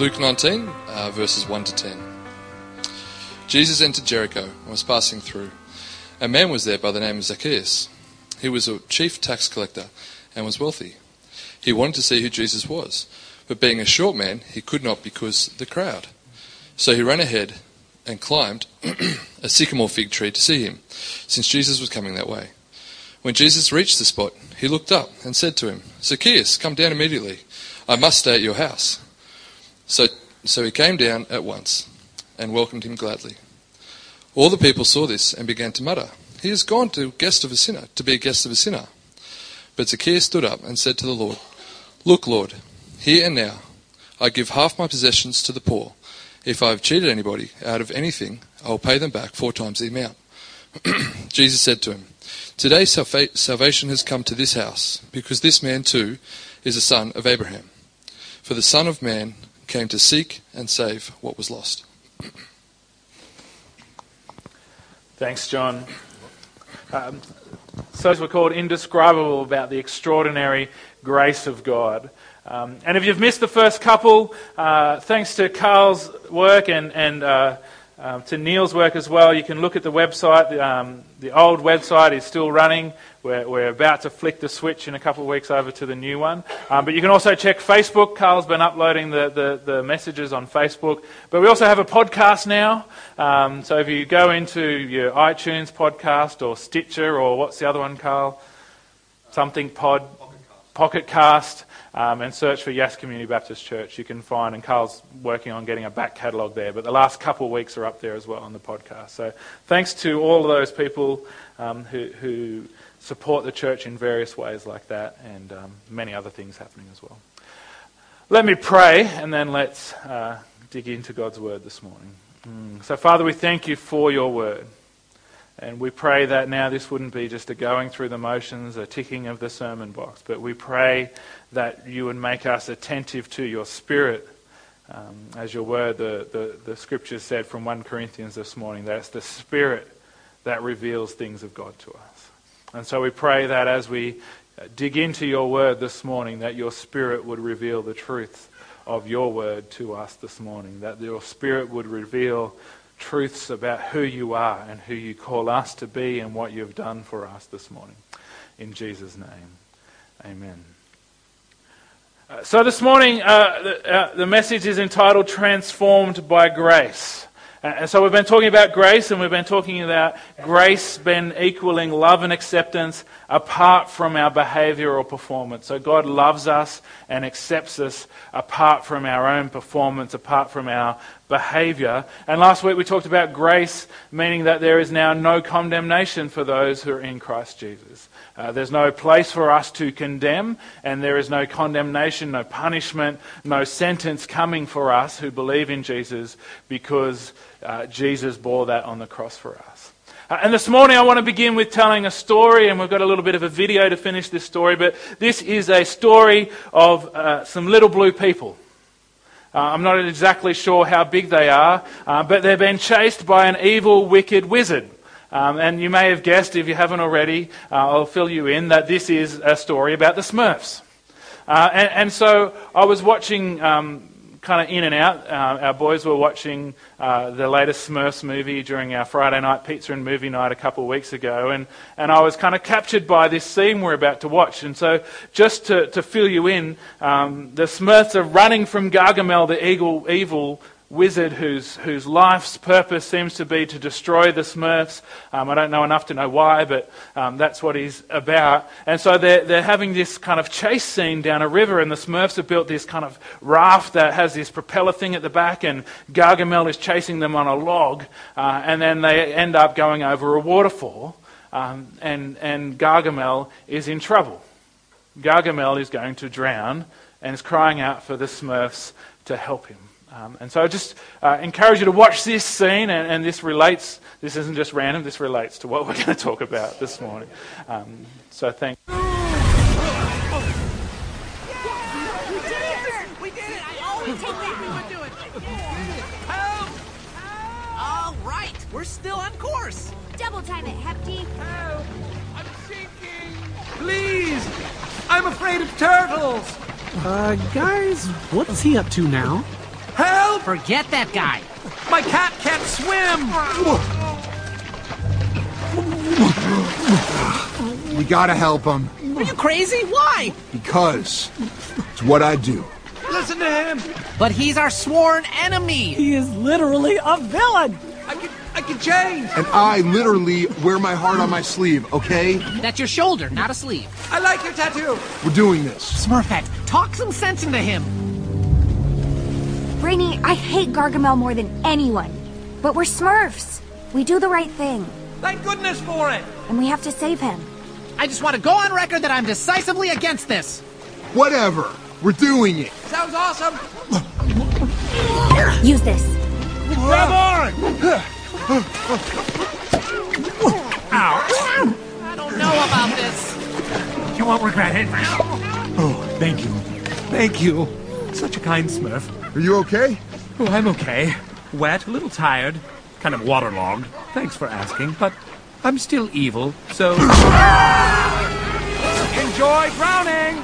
Luke 19, verses 1 to 10. Jesus entered Jericho and was passing through. A man was there by the name of Zacchaeus. He was a chief tax collector and was wealthy. He wanted to see who Jesus was, but being a short man, he could not because of the crowd. So he ran ahead and climbed a sycamore fig tree to see him, since Jesus was coming that way. When Jesus reached the spot, he looked up and said to him, "Zacchaeus, come down immediately. I must stay at your house." So he came down at once and welcomed him gladly. All the people saw this and began to mutter, "He has gone to be a guest of a sinner." But Zacchaeus stood up and said to the Lord, "Look, Lord, here and now I give half my possessions to the poor. If I have cheated anybody out of anything, I will pay them back 4 times the amount." Jesus said to him, "Today salvation has come to this house, because this man too is a son of Abraham. For the Son of Man came to seek and save what was lost." Thanks, John. So we're called indescribable about the extraordinary grace of God. And if you've missed the first couple, thanks to Carl's work and to Neil's work as well, you can look at the website. The old website is still running. We're about to flick the switch in a couple of weeks over to the new one. But you can also check Facebook. Carl's been uploading the messages on Facebook. But we also have a podcast now. So if you go into your iTunes podcast or Stitcher or what's the other one, Carl? Something pod. Pocketcast. And search for Yass Community Baptist Church. You can find, and Carl's working on getting a back catalogue there, but the last couple of weeks are up there as well on the podcast. So thanks to all of those people who support the church in various ways like that, and many other things happening as well. Let me pray, and then let's dig into God's word this morning. So Father, we thank you for your word. And we pray that now this wouldn't be just a going through the motions, a ticking of the sermon box, but we pray that you would make us attentive to your Spirit. As your word, the Scripture said from 1 Corinthians this morning, that it's the Spirit that reveals things of God to us. And so we pray that as we dig into your word this morning, that your Spirit would reveal the truth of your word to us this morning, that your Spirit would reveal truths about who you are and who you call us to be and what you've done for us this morning. In Jesus' name, amen. So this morning, the message is entitled Transformed by Grace. And so we've been talking about grace, and we've been talking about grace been equaling love and acceptance apart from our behaviour or performance. So God loves us and accepts us apart from our own performance, apart from our behaviour. And last week we talked about grace, meaning that there is now no condemnation for those who are in Christ Jesus. There's no place for us to condemn, and there is no condemnation, no punishment, no sentence coming for us who believe in Jesus, because Jesus bore that on the cross for us. And this morning I want to begin with telling a story, and we've got a little bit of a video to finish this story, but this is a story of some little blue people. I'm not exactly sure how big they are, but they've been chased by an evil, wicked wizard. And you may have guessed, if you haven't already, I'll fill you in, that this is a story about the Smurfs. And so I was watching, kind of in and out, our boys were watching the latest Smurfs movie during our Friday night pizza and movie night a couple of weeks ago, and I was kind of captured by this scene we're about to watch. And so just to fill you in, the Smurfs are running from Gargamel, the evil wizard whose life's purpose seems to be to destroy the Smurfs. I don't know enough to know why, but that's what he's about. And so they're having this kind of chase scene down a river, and the Smurfs have built this kind of raft that has this propeller thing at the back, and Gargamel is chasing them on a log, and then they end up going over a waterfall, and Gargamel is in trouble. Gargamel is going to drown and is crying out for the Smurfs to help him. And so I just encourage you to watch this scene, and this relates, this isn't just random, this relates to what we're going to talk about this morning. So thanks. Yeah, we did it! We did it! I always told you we would do it! Help! All right, we're still on course! Double time it, Hefty. Help! I'm sinking! Please! I'm afraid of turtles! Guys, what's he up to now? child? Forget that guy. My cat can't swim. We gotta help him. Are you crazy? Why? Because it's what I do. Listen to him. But he's our sworn enemy. He is literally a villain. I can change. And I literally wear my heart on my sleeve, okay? That's your shoulder, not a sleeve. I like your tattoo. We're doing this. Smurfette, talk some sense into him. Brainy, I hate Gargamel more than anyone. But we're Smurfs. We do the right thing. Thank goodness for it. And we have to save him. I just want to go on record that I'm decisively against this. Whatever. We're doing it. Sounds awesome. Use this. Grab on! Ow. I don't know about this. You won't regret it. Oh, thank you. Thank you. Such a kind Smurf. Are you okay? Oh, I'm okay. Wet, a little tired, kind of waterlogged. Thanks for asking, but I'm still evil, so... Enjoy drowning!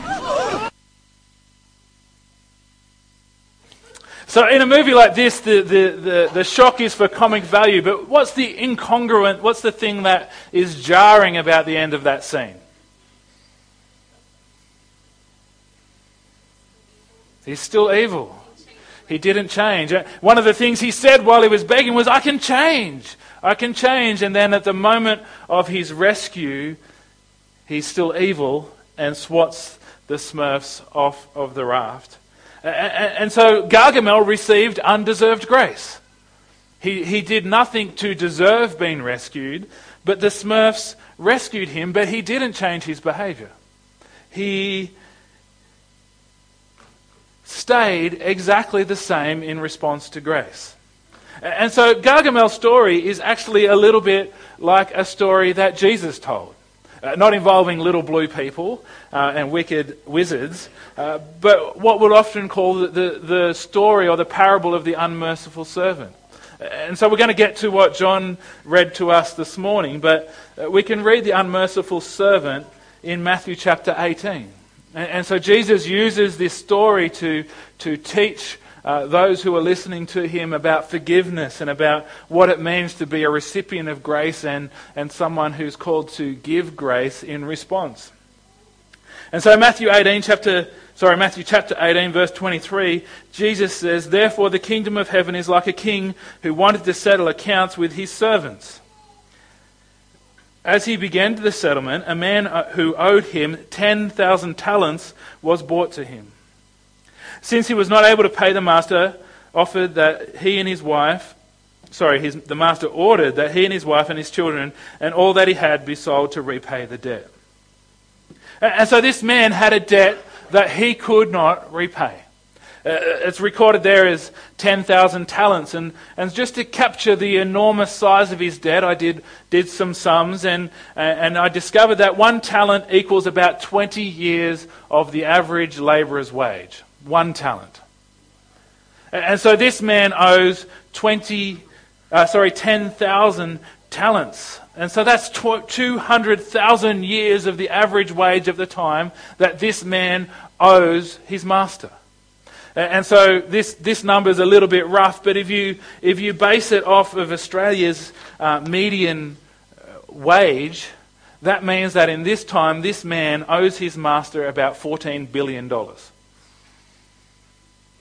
So in a movie like this, the shock is for comic value, but what's the incongruent, what's the thing that is jarring about the end of that scene? He's still evil. He didn't change. One of the things he said while he was begging was, I can change. I can change. And then at the moment of his rescue, he's still evil and swats the Smurfs off of the raft. And so Gargamel received undeserved grace. He did nothing to deserve being rescued, but the Smurfs rescued him, but he didn't change his behavior. He stayed exactly the same in response to grace. And so Gargamel's story is actually a little bit like a story that Jesus told. Not involving little blue people and wicked wizards, but what we'll often call the story or the parable of the unmerciful servant. And so we're going to get to what John read to us this morning, but we can read the unmerciful servant in Matthew chapter 18. And so Jesus uses this story to teach those who are listening to him about forgiveness and about what it means to be a recipient of grace and someone who's called to give grace in response. And so Matthew chapter 18 verse 23, Jesus says, "Therefore the kingdom of heaven is like a king who wanted to settle accounts with his servants. As he began the settlement, a man who owed him 10,000 talents was brought to him. Since he was not able to pay, the master ordered that he and his wife and his children and all that he had be sold to repay the debt." And so this man had a debt that he could not repay. It's recorded there as 10,000 talents. And just to capture the enormous size of his debt, I did some sums, and I discovered that one talent equals about 20 years of the average labourer's wage. One talent. And so this man owes 10,000 talents. And so that's 200,000 years of the average wage of the time that this man owes his master. And so this number is a little bit rough, but if you base it off of Australia's median wage, that means that in this time, this man owes his master about $14 billion.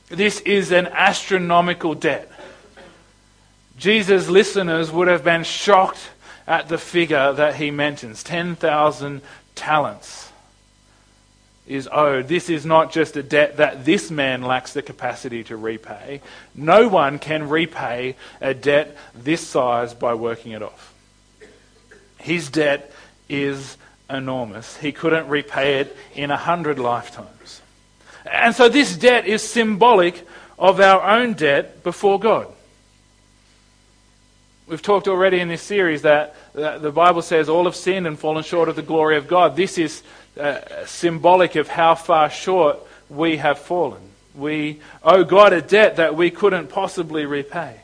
This is an astronomical debt. Jesus' listeners would have been shocked at the figure that he mentions. 10,000 talents is owed. This is not just a debt that this man lacks the capacity to repay. No one can repay a debt this size by working it off. His debt is enormous. He couldn't repay it in 100 lifetimes. And so this debt is symbolic of our own debt before God. We've talked already in this series that the Bible says all have sinned and fallen short of the glory of God. This is symbolic of how far short we have fallen. We owe God a debt that we couldn't possibly repay.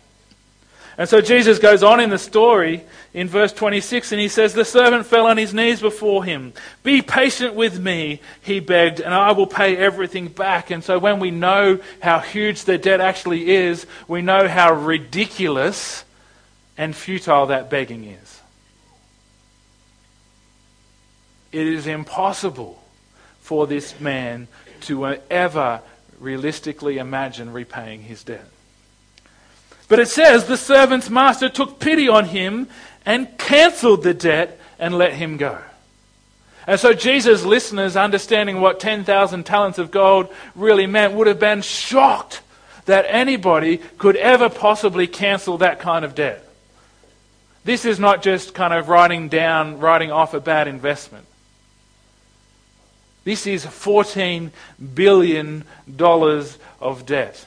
And so Jesus goes on in the story in verse 26 and he says, "The servant fell on his knees before him. 'Be patient with me,' he begged, 'and I will pay everything back.'" And so when we know how huge their debt actually is, we know how ridiculous and futile that begging is. It is impossible for this man to ever realistically imagine repaying his debt. But it says the servant's master took pity on him and cancelled the debt and let him go. And so Jesus' listeners, understanding what 10,000 talents of gold really meant, would have been shocked that anybody could ever possibly cancel that kind of debt. This is not just kind of writing off a bad investment. This is $14 billion of debt.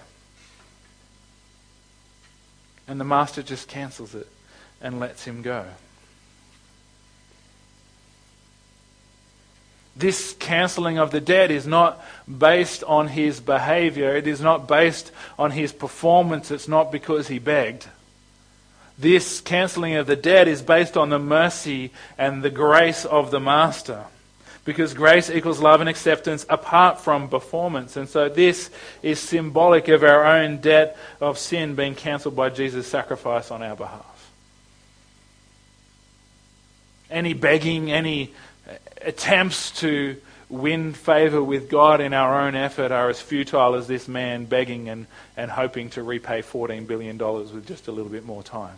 And the master just cancels it and lets him go. This cancelling of the debt is not based on his behavior. It is not based on his performance. It's not because he begged. This cancelling of the debt is based on the mercy and the grace of the master, because grace equals love and acceptance apart from performance. And so this is symbolic of our own debt of sin being cancelled by Jesus' sacrifice on our behalf. Any begging, any attempts to win favour with God in our own effort are as futile as this man begging and hoping to repay $14 billion with just a little bit more time.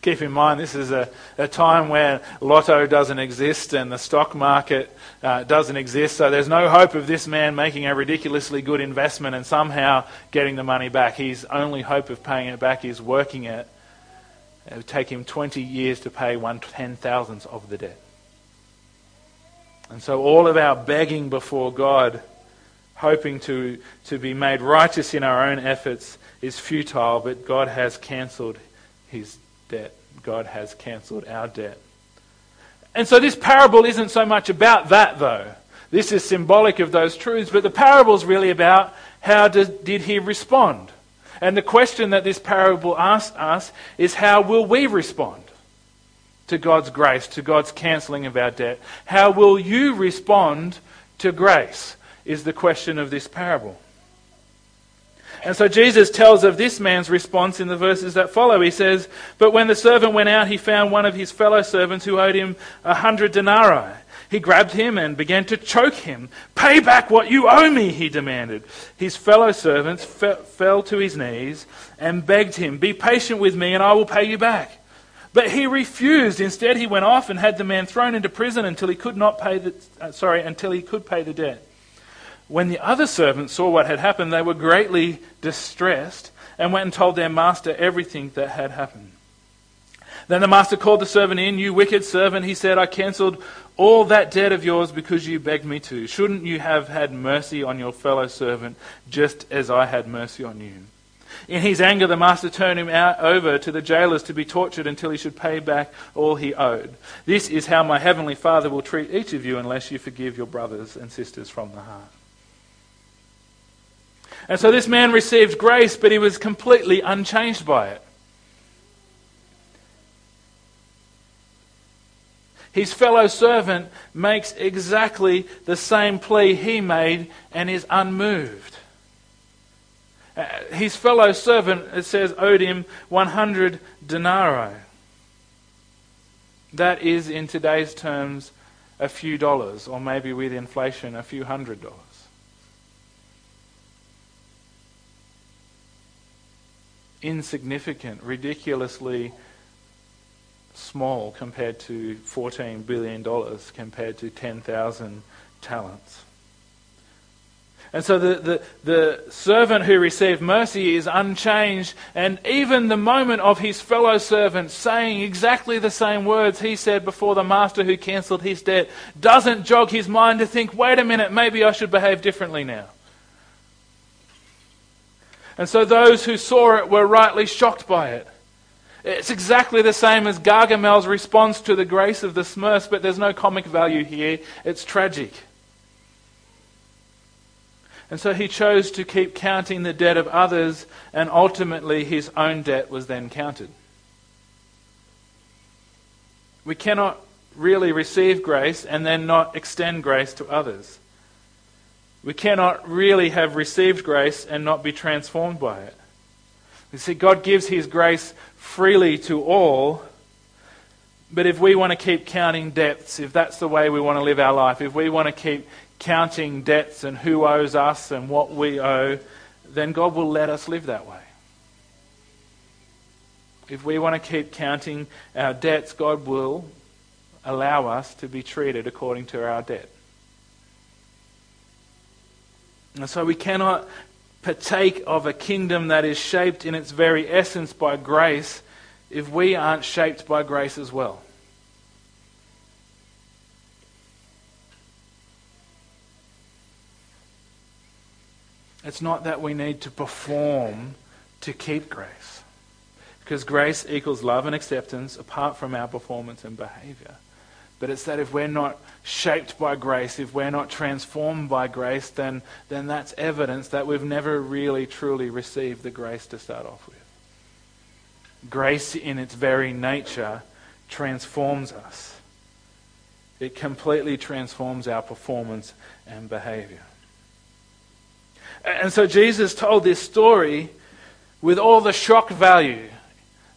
Keep in mind, this is a time where lotto doesn't exist and the stock market doesn't exist, so there's no hope of this man making a ridiculously good investment and somehow getting the money back. His only hope of paying it back is working it. It would take him 20 years to pay 1/10,000th of the debt. And so all of our begging before God, hoping to be made righteous in our own efforts, is futile, but God has cancelled his debt. God has cancelled our debt. And so this parable isn't so much about that, though. This is symbolic of those truths, but the parable's really about how did he respond? And the question that this parable asks us is, how will we respond to God's grace, to God's cancelling of our debt? How will you respond to grace is the question of this parable. And so Jesus tells of this man's response in the verses that follow. He says, "But when the servant went out, he found one of his fellow servants who owed him 100 denarii. He grabbed him and began to choke him. 'Pay back what you owe me,' he demanded. His fellow servants fell to his knees and begged him, 'Be patient with me and I will pay you back.' But he refused. Instead, he went off and had the man thrown into prison until he could pay the debt. When the other servants saw what had happened, they were greatly distressed and went and told their master everything that had happened. Then the master called the servant in. 'You wicked servant,' he said, 'I cancelled all that debt of yours because you begged me to. Shouldn't you have had mercy on your fellow servant just as I had mercy on you?' In his anger, the master turned him over to the jailers to be tortured until he should pay back all he owed. This is how my heavenly Father will treat each of you unless you forgive your brothers and sisters from the heart." And so this man received grace, but he was completely unchanged by it. His fellow servant makes exactly the same plea he made and is unmoved. His fellow servant, it says, owed him 100 denarii. That is, in today's terms, a few dollars, or maybe with inflation, a few $100. Insignificant, ridiculously small compared to $14 billion, compared to 10,000 talents. And so the servant who received mercy is unchanged, and even the moment of his fellow servant saying exactly the same words he said before the master who cancelled his debt doesn't jog his mind to think, wait a minute, maybe I should behave differently now. And so those who saw it were rightly shocked by it. It's exactly the same as Gargamel's response to the grace of the Smurfs, but there's no comic value here. It's tragic. And so he chose to keep counting the debt of others, and ultimately his own debt was then counted. We cannot really receive grace and then not extend grace to others. We cannot really have received grace and not be transformed by it. You see, God gives his grace freely to all, but if we want to keep counting debts, if that's the way we want to live our life, if we want to keep counting debts and who owes us and what we owe, then God will let us live that way. If we want to keep counting our debts, God will allow us to be treated according to our debt. And so we cannot partake of a kingdom that is shaped in its very essence by grace if we aren't shaped by grace as well. It's not that we need to perform to keep grace, because grace equals love and acceptance apart from our performance and behavior. But it's that if we're not shaped by grace, if we're not transformed by grace, then that's evidence that we've never really truly received the grace to start off with. Grace in its very nature transforms us. It completely transforms our performance and behavior. And so Jesus told this story with all the shock value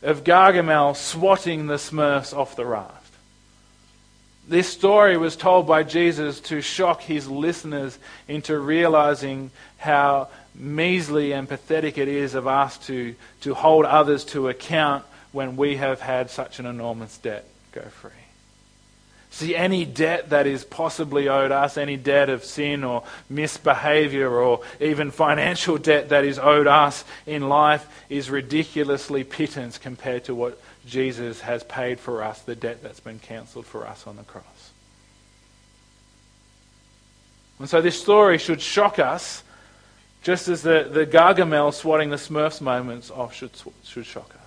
of Gargamel swatting the Smurfs off the raft. This story was told by Jesus to shock his listeners into realizing how measly and pathetic it is of us to hold others to account when we have had such an enormous debt go free. See, any debt that is possibly owed us, any debt of sin or misbehavior or even financial debt that is owed us in life is ridiculously pittance compared to what Jesus has paid for us, the debt that's been cancelled for us on the cross. And so this story should shock us, just as the Gargamel swatting the Smurfs moments off should shock us.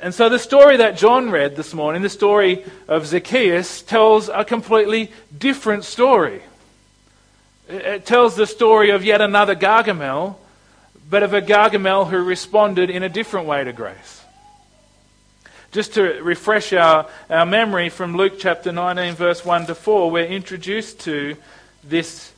And so the story that John read this morning, the story of Zacchaeus, tells a completely different story. It tells the story of yet another Gargamel, but of a Gargamel who responded in a different way to grace. Just to refresh our memory from Luke chapter 19, verse 1 to 4, we're introduced to this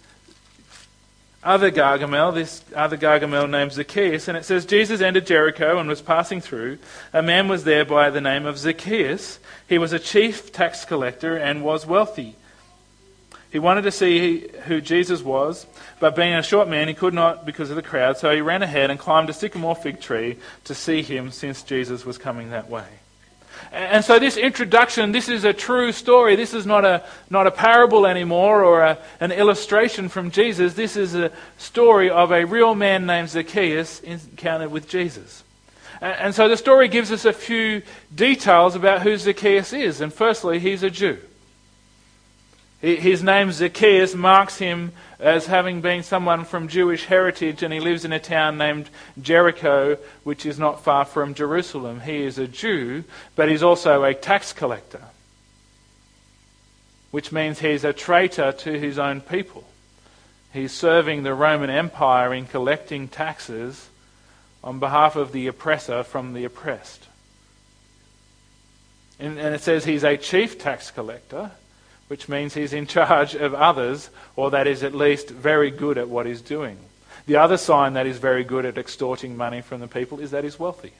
other Gargamel named Zacchaeus, and it says, Jesus entered Jericho and was passing through. A man was there by the name of Zacchaeus. He was a chief tax collector and was wealthy. He wanted to see who Jesus was, but being a short man, he could not because of the crowd, so he ran ahead and climbed a sycamore fig tree to see him, since Jesus was coming that way. And so this introduction, this is a true story. This is not a parable anymore or an illustration from Jesus. This is a story of a real man named Zacchaeus encountered with Jesus. And so the story gives us a few details about who Zacchaeus is. And firstly, he's a Jew. His name Zacchaeus marks him as having been someone from Jewish heritage, and he lives in a town named Jericho, which is not far from Jerusalem. He is a Jew, but he's also a tax collector, which means he's a traitor to his own people. He's serving the Roman Empire in collecting taxes on behalf of the oppressor from the oppressed. And it says he's a chief tax collector, which means he's in charge of others, or that is at least very good at what he's doing. The other sign that he's very good at extorting money from the people is that he's wealthy.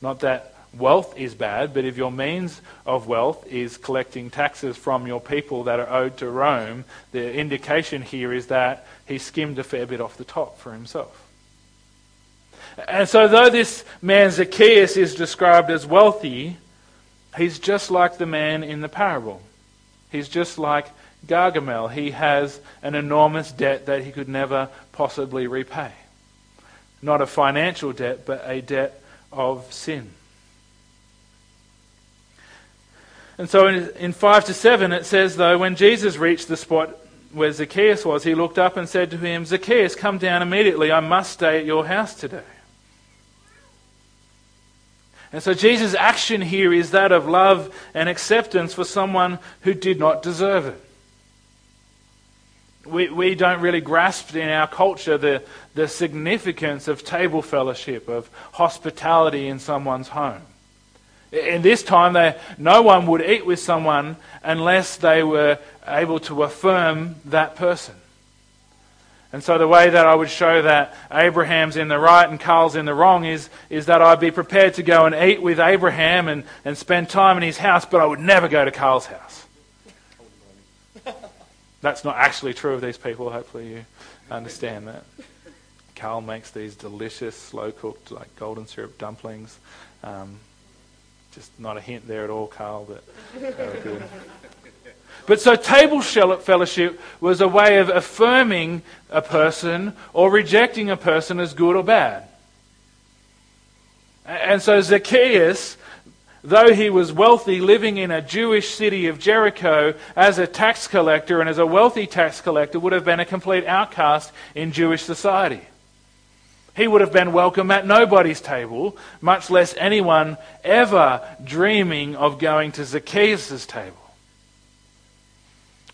Not that wealth is bad, but if your means of wealth is collecting taxes from your people that are owed to Rome, the indication here is that he skimmed a fair bit off the top for himself. And so though this man Zacchaeus is described as wealthy, he's just like the man in the parable. He's just like Gargamel. He has an enormous debt that he could never possibly repay. Not a financial debt, but a debt of sin. And so in 5 to 7 it says, though, when Jesus reached the spot where Zacchaeus was, he looked up and said to him, Zacchaeus, come down immediately. I must stay at your house today. And so Jesus' action here is that of love and acceptance for someone who did not deserve it. We don't really grasp in our culture the significance of table fellowship, of hospitality in someone's home. In this time, no one would eat with someone unless they were able to affirm that person. And so the way that I would show that Abraham's in the right and Carl's in the wrong is that I'd be prepared to go and eat with Abraham and spend time in his house, but I would never go to Carl's house. That's not actually true of these people. Hopefully you understand that. Carl makes these delicious, slow-cooked, like golden syrup dumplings. Just not a hint there at all, Carl, but very good. But so table fellowship was a way of affirming a person or rejecting a person as good or bad. And so Zacchaeus, though he was wealthy, living in a Jewish city of Jericho as a tax collector and as a wealthy tax collector, would have been a complete outcast in Jewish society. He would have been welcome at nobody's table, much less anyone ever dreaming of going to Zacchaeus' table.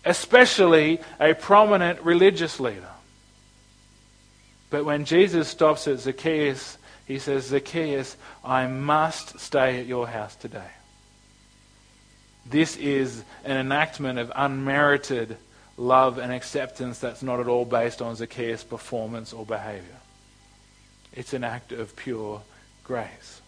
Especially a prominent religious leader. But when Jesus stops at Zacchaeus, he says, "Zacchaeus, I must stay at your house today." This is an enactment of unmerited love and acceptance that's not at all based on Zacchaeus' performance or behavior. It's an act of pure grace.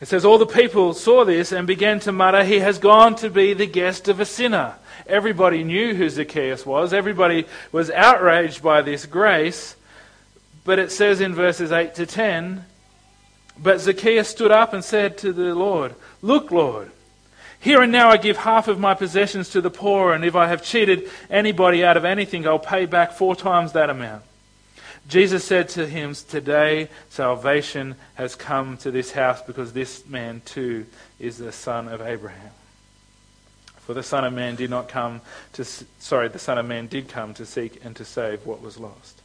It says, all the people saw this and began to mutter, "He has gone to be the guest of a sinner." Everybody knew who Zacchaeus was. Everybody was outraged by this grace. But it says in verses 8 to 10, "But Zacchaeus stood up and said to the Lord, 'Look, Lord, here and now I give half of my possessions to the poor, and if I have cheated anybody out of anything, I'll pay back 4 times that amount.' Jesus said to him, 'Today salvation has come to this house, because this man too is the son of Abraham. For the Son of Man the Son of Man did come to seek and to save what was lost.'"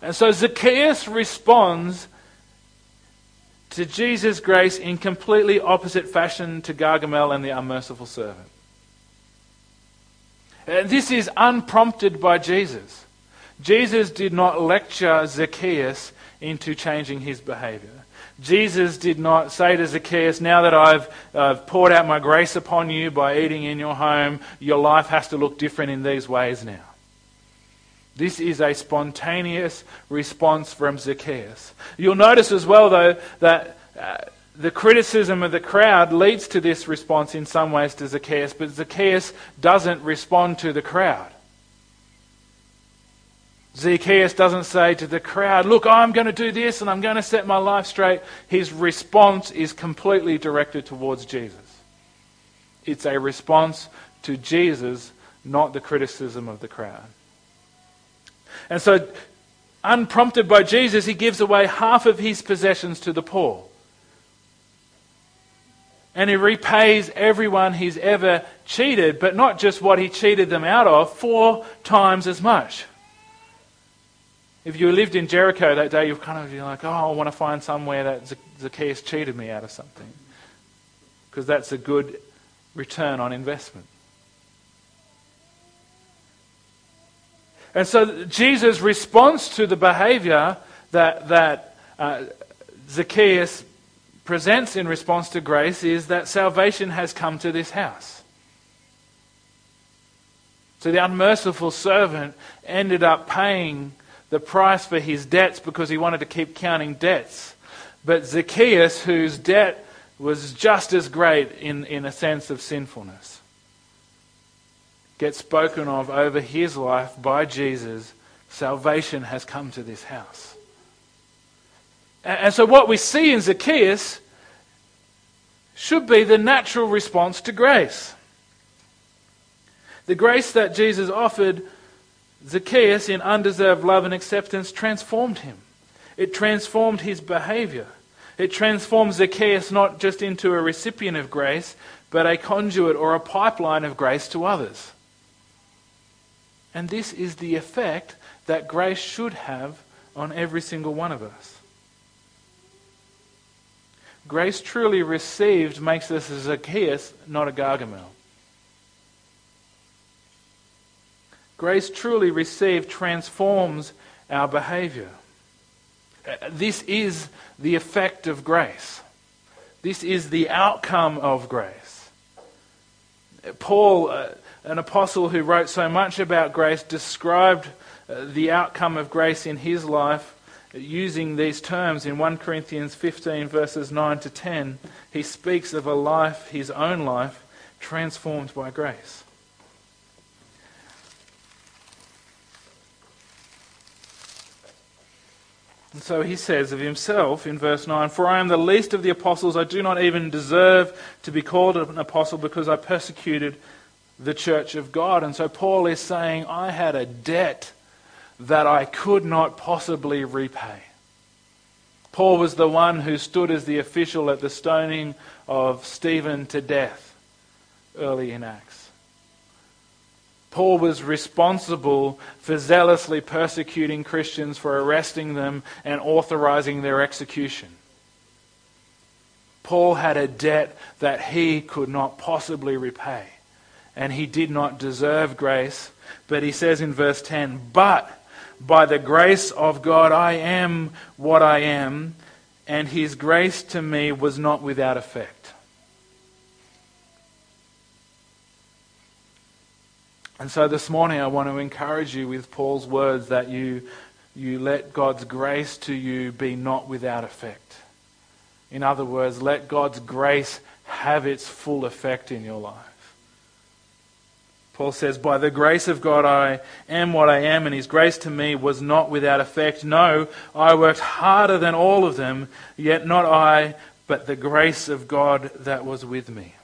And so Zacchaeus responds to Jesus' grace in completely opposite fashion to Gargamel and the unmerciful servant. And this is unprompted by Jesus. Jesus did not lecture Zacchaeus into changing his behavior. Jesus did not say to Zacchaeus, "Now that I've poured out my grace upon you by eating in your home, your life has to look different in these ways now." This is a spontaneous response from Zacchaeus. You'll notice as well, though, that the criticism of the crowd leads to this response in some ways to Zacchaeus, but Zacchaeus doesn't respond to the crowd. Zacchaeus doesn't say to the crowd, "Look, I'm going to do this and I'm going to set my life straight." His response is completely directed towards Jesus. It's a response to Jesus, not the criticism of the crowd. And so, unprompted by Jesus, he gives away half of his possessions to the poor. And he repays everyone he's ever cheated, but not just what he cheated them out of, 4 times as much. If you lived in Jericho that day, you'd kind of be like, "Oh, I want to find somewhere that Zacchaeus cheated me out of something." Because that's a good return on investment. And so Jesus' response to the behavior that Zacchaeus presents in response to grace is that salvation has come to this house. So the unmerciful servant ended up paying the price for his debts because he wanted to keep counting debts. But Zacchaeus, whose debt was just as great in a sense of sinfulness, gets spoken of over his life by Jesus. Salvation has come to this house. And so what we see in Zacchaeus should be the natural response to grace. The grace that Jesus offered Zacchaeus in undeserved love and acceptance transformed him. It transformed his behavior. It transformed Zacchaeus not just into a recipient of grace, but a conduit or a pipeline of grace to others. And this is the effect that grace should have on every single one of us. Grace truly received makes us a Zacchaeus, not a Gargamel. Grace truly received transforms our behavior. This is the effect of grace. This is the outcome of grace. Paul, an apostle who wrote so much about grace, described the outcome of grace in his life using these terms. In 1 Corinthians 15 verses 9 to 10, he speaks of a life, his own life, transformed by grace. And so he says of himself in verse 9, "For I am the least of the apostles, I do not even deserve to be called an apostle because I persecuted the church of God." And so Paul is saying, I had a debt that I could not possibly repay. Paul was the one who stood as the official at the stoning of Stephen to death early in Acts. Paul was responsible for zealously persecuting Christians, for arresting them and authorizing their execution. Paul had a debt that he could not possibly repay, and he did not deserve grace. But he says in verse 10, "But by the grace of God I am what I am, and His grace to me was not without effect." And so this morning I want to encourage you with Paul's words that you let God's grace to you be not without effect. In other words, let God's grace have its full effect in your life. Paul says, "By the grace of God I am what I am, and His grace to me was not without effect. No, I worked harder than all of them, yet not I, but the grace of God that was with me."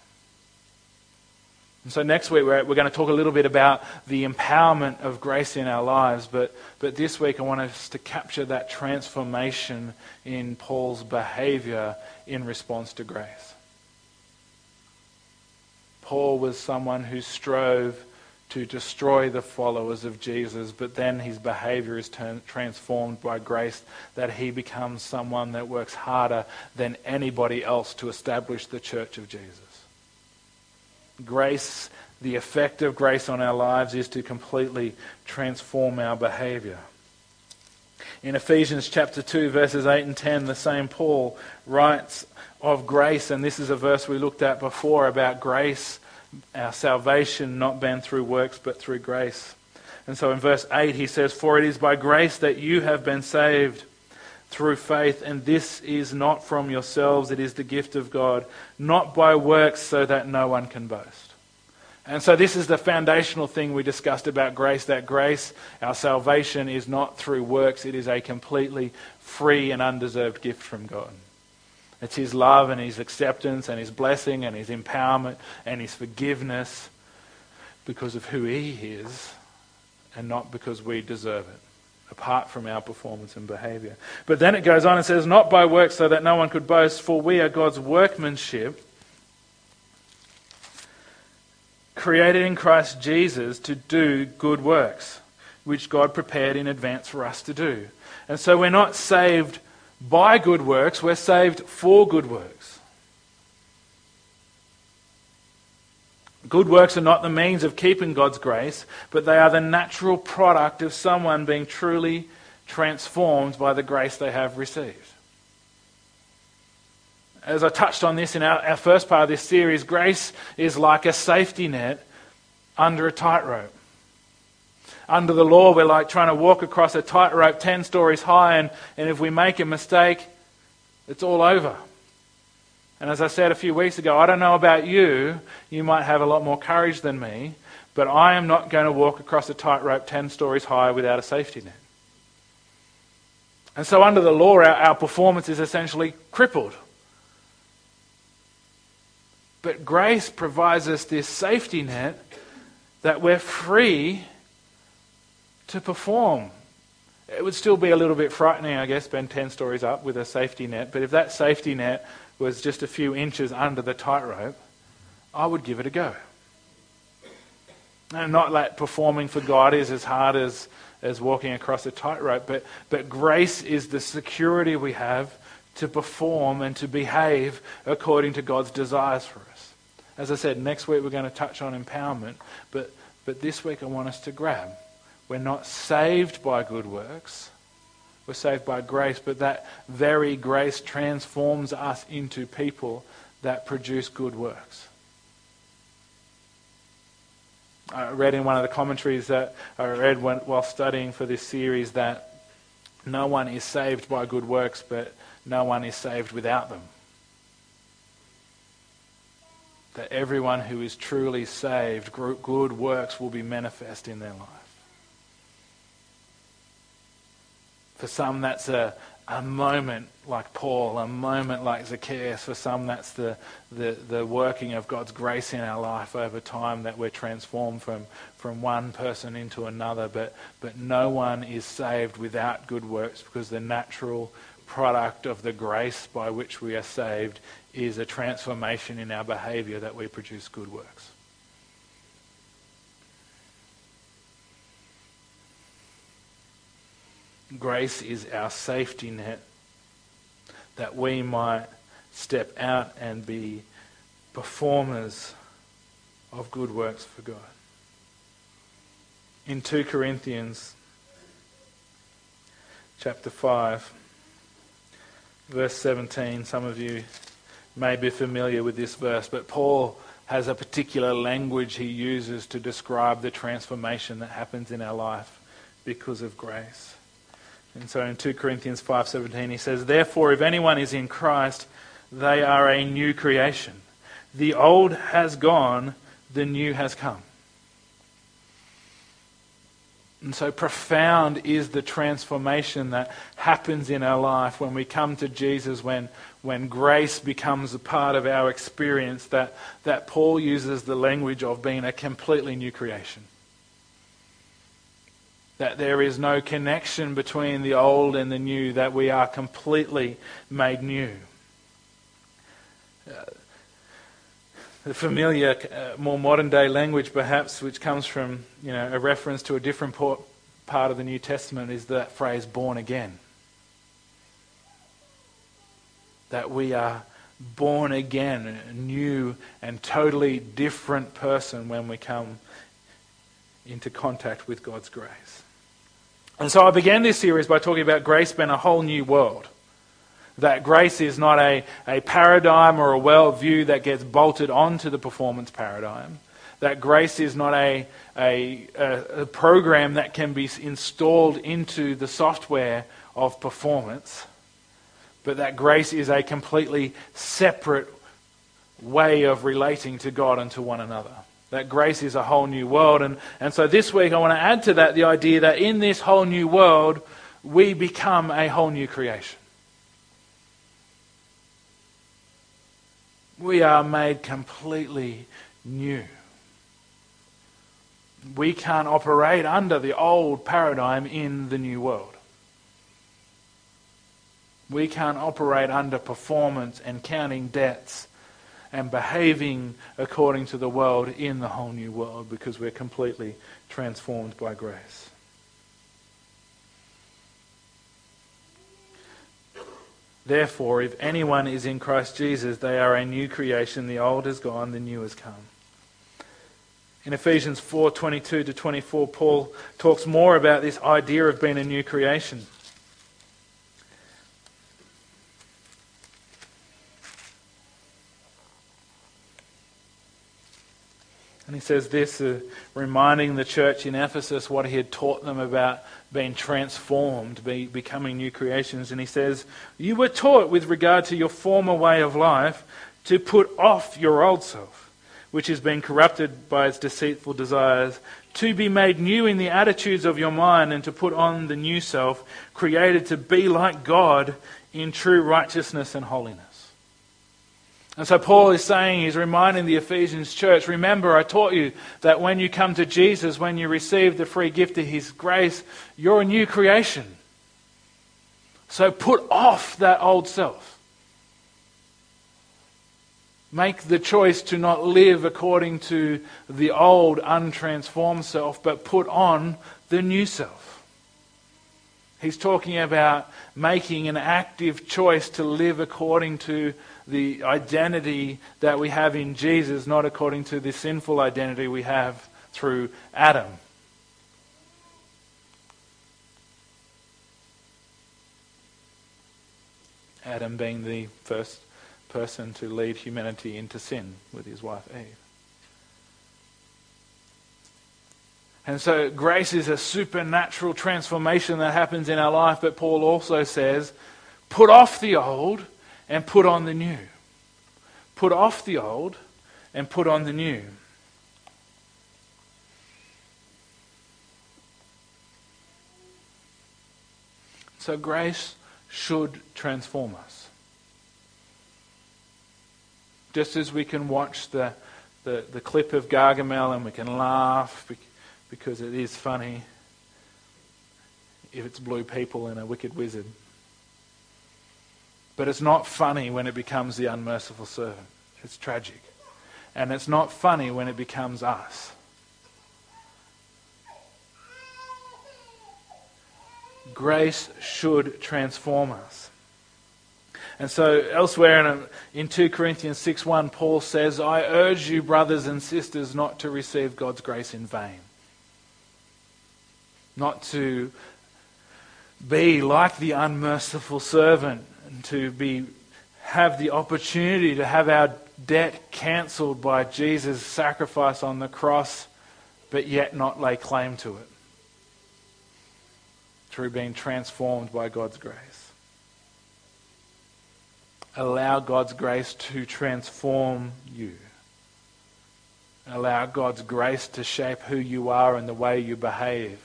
And so next week we're going to talk a little bit about the empowerment of grace in our lives, but this week I want us to capture that transformation in Paul's behavior in response to grace. Paul was someone who strove to destroy the followers of Jesus, but then his behavior is transformed by grace, that he becomes someone that works harder than anybody else to establish the church of Jesus. Grace, the effect of grace on our lives, is to completely transform our behavior. In Ephesians chapter 2, verses 8 and 10, the same Paul writes of grace, and this is a verse we looked at before about grace, our salvation not been through works but through grace. And so in verse 8 he says, "For it is by grace that you have been saved through faith, and this is not from yourselves, it is the gift of God, not by works so that no one can boast." And so this is the foundational thing we discussed about grace, that grace, our salvation, is not through works. It is a completely free and undeserved gift from God. It's His love and His acceptance and His blessing and His empowerment and His forgiveness because of who He is and not because we deserve it, apart from our performance and behavior. But then it goes on and says, "Not by works so that no one could boast, for we are God's workmanship, created in Christ Jesus to do good works, which God prepared in advance for us to do." And so we're not saved by good works, we're saved for good works. Good works are not the means of keeping God's grace, but they are the natural product of someone being truly transformed by the grace they have received. As I touched on this in our first part of this series, grace is like a safety net under a tightrope. Under the law, we're like trying to walk across a tightrope 10 stories high, and if we make a mistake, it's all over. And as I said a few weeks ago, I don't know about you, you might have a lot more courage than me, but I am not going to walk across a tightrope 10 stories high without a safety net. And so under the law, our performance is essentially crippled. But grace provides us this safety net that we're free to perform. It would still be a little bit frightening, I guess, being 10 stories up with a safety net. But if that safety net was just a few inches under the tightrope, I would give it a go. And not that performing for God is as hard as walking across a tightrope, but grace is the security we have to perform and to behave according to God's desires for us. As I said, next week we're going to touch on empowerment, but this week I want us to grab. We're not saved by good works. We're saved by grace, but that very grace transforms us into people that produce good works. I read in one of the commentaries that I read while studying for this series that no one is saved by good works, but no one is saved without them. That everyone who is truly saved, good works will be manifest in their life. For some, that's a moment like Paul, a moment like Zacchaeus. For some, that's the working of God's grace in our life over time, that we're transformed from one person into another. But no one is saved without good works, because the natural product of the grace by which we are saved is a transformation in our behavior that we produce good works. Grace is our safety net that we might step out and be performers of good works for God. In 2 Corinthians chapter 5, verse 17, some of you may be familiar with this verse, but Paul has a particular language he uses to describe the transformation that happens in our life because of grace. And so in 2 Corinthians 5:17 he says, "Therefore, if anyone is in Christ, they are a new creation. The old has gone, the new has come." And so profound is the transformation that happens in our life when we come to Jesus, when grace becomes a part of our experience, that Paul uses the language of being a completely new creation. That there is no connection between the old and the new, that we are completely made new. The familiar, more modern day language perhaps, which comes from a reference to a different part of the New Testament, is that phrase "born again." That we are born again, a new and totally different person when we come into contact with God's grace. And so I began this series by talking about grace being a whole new world. That grace is not a paradigm or a worldview that gets bolted onto the performance paradigm. That grace is not a program that can be installed into the software of performance. But that grace is a completely separate way of relating to God and to one another. That grace is a whole new world. And so this week I want to add to that the idea that in this whole new world, we become a whole new creation. We are made completely new. We can't operate under the old paradigm in the new world. We can't operate under performance and counting debts and behaving according to the world in the whole new world, because we're completely transformed by grace. Therefore, if anyone is in Christ Jesus, they are a new creation. The old is gone, the new has come. In Ephesians 4:22 to 24, Paul talks more about this idea of being a new creation. And he says this, reminding the church in Ephesus what he had taught them about being transformed, becoming new creations. And he says, "You were taught with regard to your former way of life to put off your old self, which has been corrupted by its deceitful desires, to be made new in the attitudes of your mind, and to put on the new self, created to be like God in true righteousness and holiness." And so Paul is saying, he's reminding the Ephesians church, remember I taught you that when you come to Jesus, when you receive the free gift of his grace, you're a new creation. So put off that old self. Make the choice to not live according to the old, untransformed self, but put on the new self. He's talking about making an active choice to live according to the identity that we have in Jesus, not according to the sinful identity we have through Adam. Adam being the first person to lead humanity into sin with his wife Eve. And so grace is a supernatural transformation that happens in our life, but Paul also says, put off the old and put on the new. Put off the old and put on the new. So grace should transform us. Just as we can watch the clip of Gargamel and we can laugh because it is funny if it's blue people and a wicked wizard. But it's not funny when it becomes the unmerciful servant. It's tragic. And it's not funny when it becomes us. Grace should transform us. And so elsewhere in 2 Corinthians 6:1, Paul says, I urge you, brothers and sisters, not to receive God's grace in vain. Not to be like the unmerciful servant, to have the opportunity to have our debt cancelled by Jesus' sacrifice on the cross, but yet not lay claim to it through being transformed by God's grace. Allow God's grace to transform you. Allow God's grace to shape who you are and the way you behave.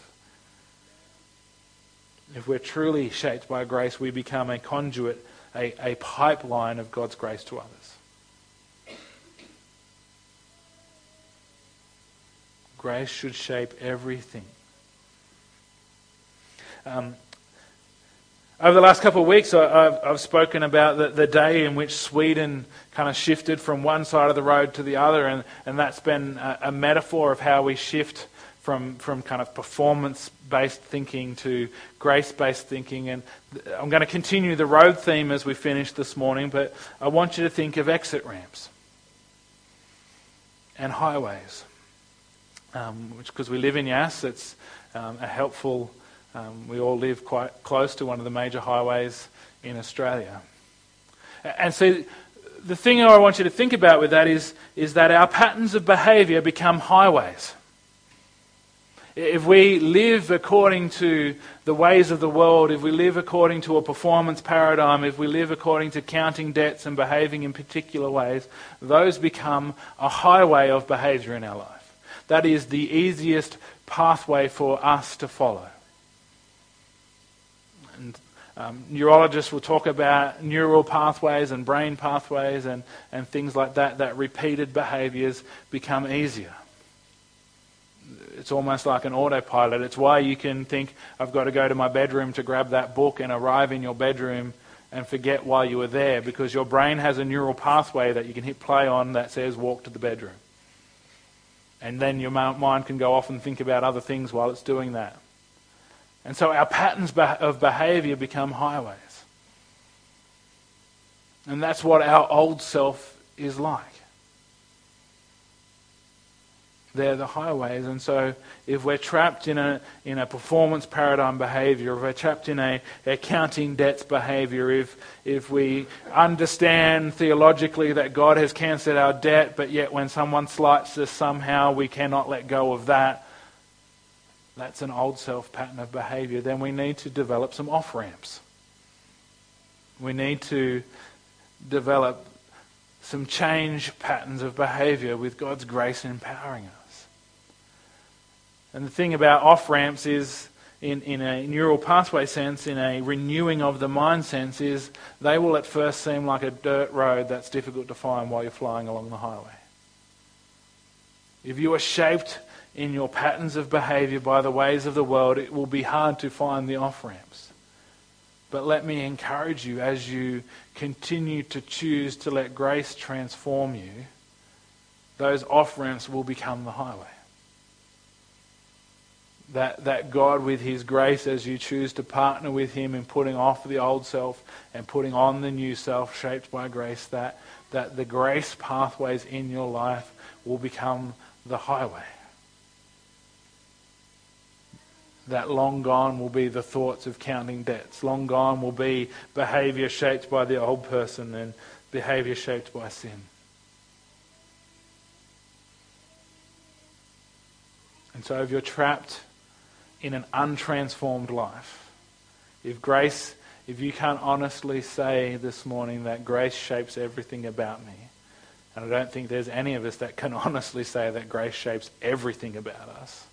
If we're truly shaped by grace, we become a conduit, a pipeline of God's grace to others. Grace should shape everything. Over the last couple of weeks, I've spoken about the day in which Sweden kind of shifted from one side of the road to the other, and that's been a metaphor of how we shift from kind of performance-based thinking to grace-based thinking. And I'm going to continue the road theme as we finish this morning, but I want you to think of exit ramps and highways, which, because we live in Yass, it's a helpful... we all live quite close to one of the major highways in Australia. And so the thing I want you to think about with that is that our patterns of behaviour become highways. If we live according to the ways of the world, if we live according to a performance paradigm, if we live according to counting debts and behaving in particular ways, those become a highway of behaviour in our life. That is the easiest pathway for us to follow. Neurologists will talk about neural pathways and brain pathways and things like that repeated behaviours become easier. It's almost like an autopilot. It's why you can think, I've got to go to my bedroom to grab that book, and arrive in your bedroom and forget why you were there, because your brain has a neural pathway that you can hit play on that says walk to the bedroom. And then your mind can go off and think about other things while it's doing that. And so our patterns of behaviour become highways. And that's what our old self is like. They're the highways. And so if we're trapped in a performance paradigm behaviour, if we're trapped in a counting debts behaviour, if we understand theologically that God has cancelled our debt, but yet when someone slights us somehow, we cannot let go of that, that's an old self pattern of behaviour, then we need to develop some off-ramps. We need to develop some change patterns of behaviour with God's grace empowering us. And the thing about off-ramps is, in a neural pathway sense, in a renewing of the mind sense, is they will at first seem like a dirt road that's difficult to find while you're flying along the highway. If you are shaped in your patterns of behaviour by the ways of the world, it will be hard to find the off-ramps. But let me encourage you, as you continue to choose to let grace transform you, those off-ramps will become the highway. that God, with his grace, as you choose to partner with him in putting off the old self and putting on the new self shaped by grace, that the grace pathways in your life will become the highway. That long gone will be the thoughts of counting debts. Long gone will be behaviour shaped by the old person and behaviour shaped by sin. And so if you're trapped in an untransformed life, if you can't honestly say this morning that grace shapes everything about me, and I don't think there's any of us that can honestly say that grace shapes everything about us,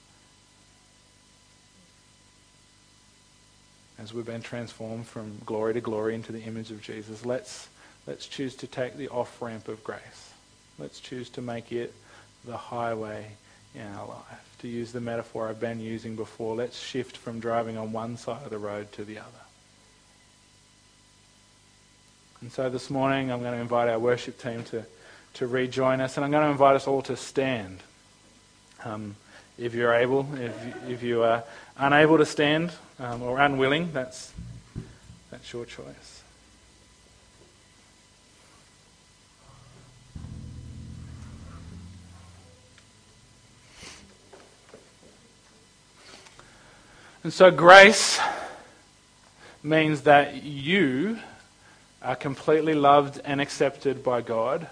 as we've been transformed from glory to glory into the image of Jesus, let's choose to take the off-ramp of grace. Let's choose to make it the highway in our life. To use the metaphor I've been using before, let's shift from driving on one side of the road to the other. And so this morning I'm going to invite our worship team to rejoin us, and I'm going to invite us all to stand. If you're able, if you are unable to stand or unwilling, that's your choice. And so grace means that you are completely loved and accepted by God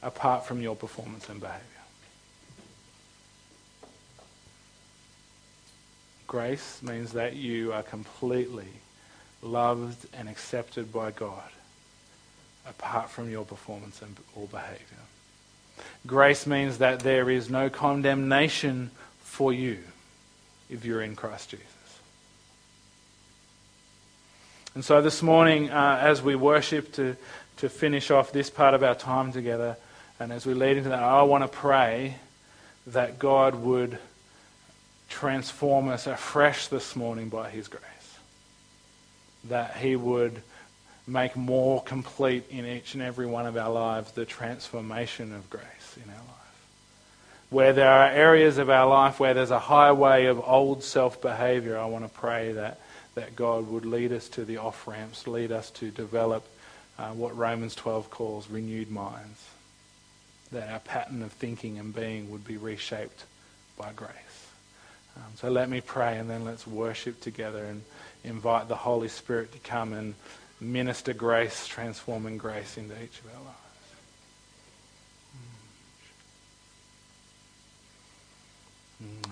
apart from your performance and behavior. Grace means that you are completely loved and accepted by God apart from your performance or behavior. Grace means that there is no condemnation for you if you're in Christ Jesus. And so this morning, as we worship to finish off this part of our time together, and as we lead into that, I want to pray that God would transform us afresh this morning by his grace, that he would make more complete in each and every one of our lives the transformation of grace in our life. Where there are areas of our life where there's a highway of old self-behavior, I want to pray that God would lead us to the off-ramps, lead us to develop what Romans 12 calls renewed minds, that our pattern of thinking and being would be reshaped by grace. So let me pray, and then let's worship together and invite the Holy Spirit to come and minister grace, transforming grace into each of our lives.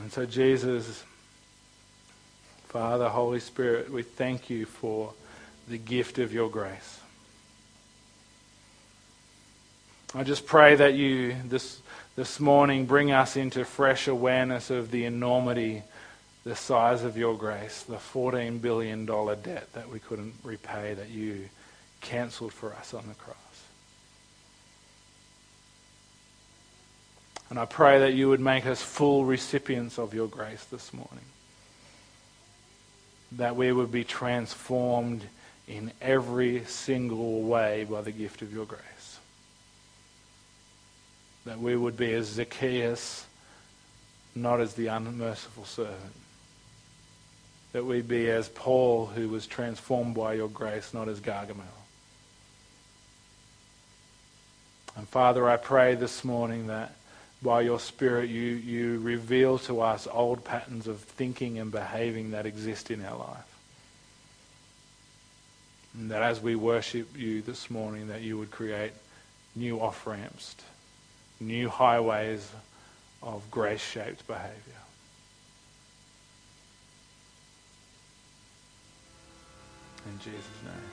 And so Jesus, Father, Holy Spirit, we thank you for the gift of your grace. I just pray that you this morning bring us into fresh awareness of the enormity, the size of your grace, the $14 billion debt that we couldn't repay, that you cancelled for us on the cross. And I pray that you would make us full recipients of your grace this morning, that we would be transformed in every single way by the gift of your grace, that we would be as Zacchaeus, not as the unmerciful servant, that we be as Paul, who was transformed by your grace, not as Gargamel. And Father, I pray this morning that by your Spirit you reveal to us old patterns of thinking and behaving that exist in our life, and that as we worship you this morning, that you would create new off-ramps, new highways of grace-shaped behavior. In Jesus' name.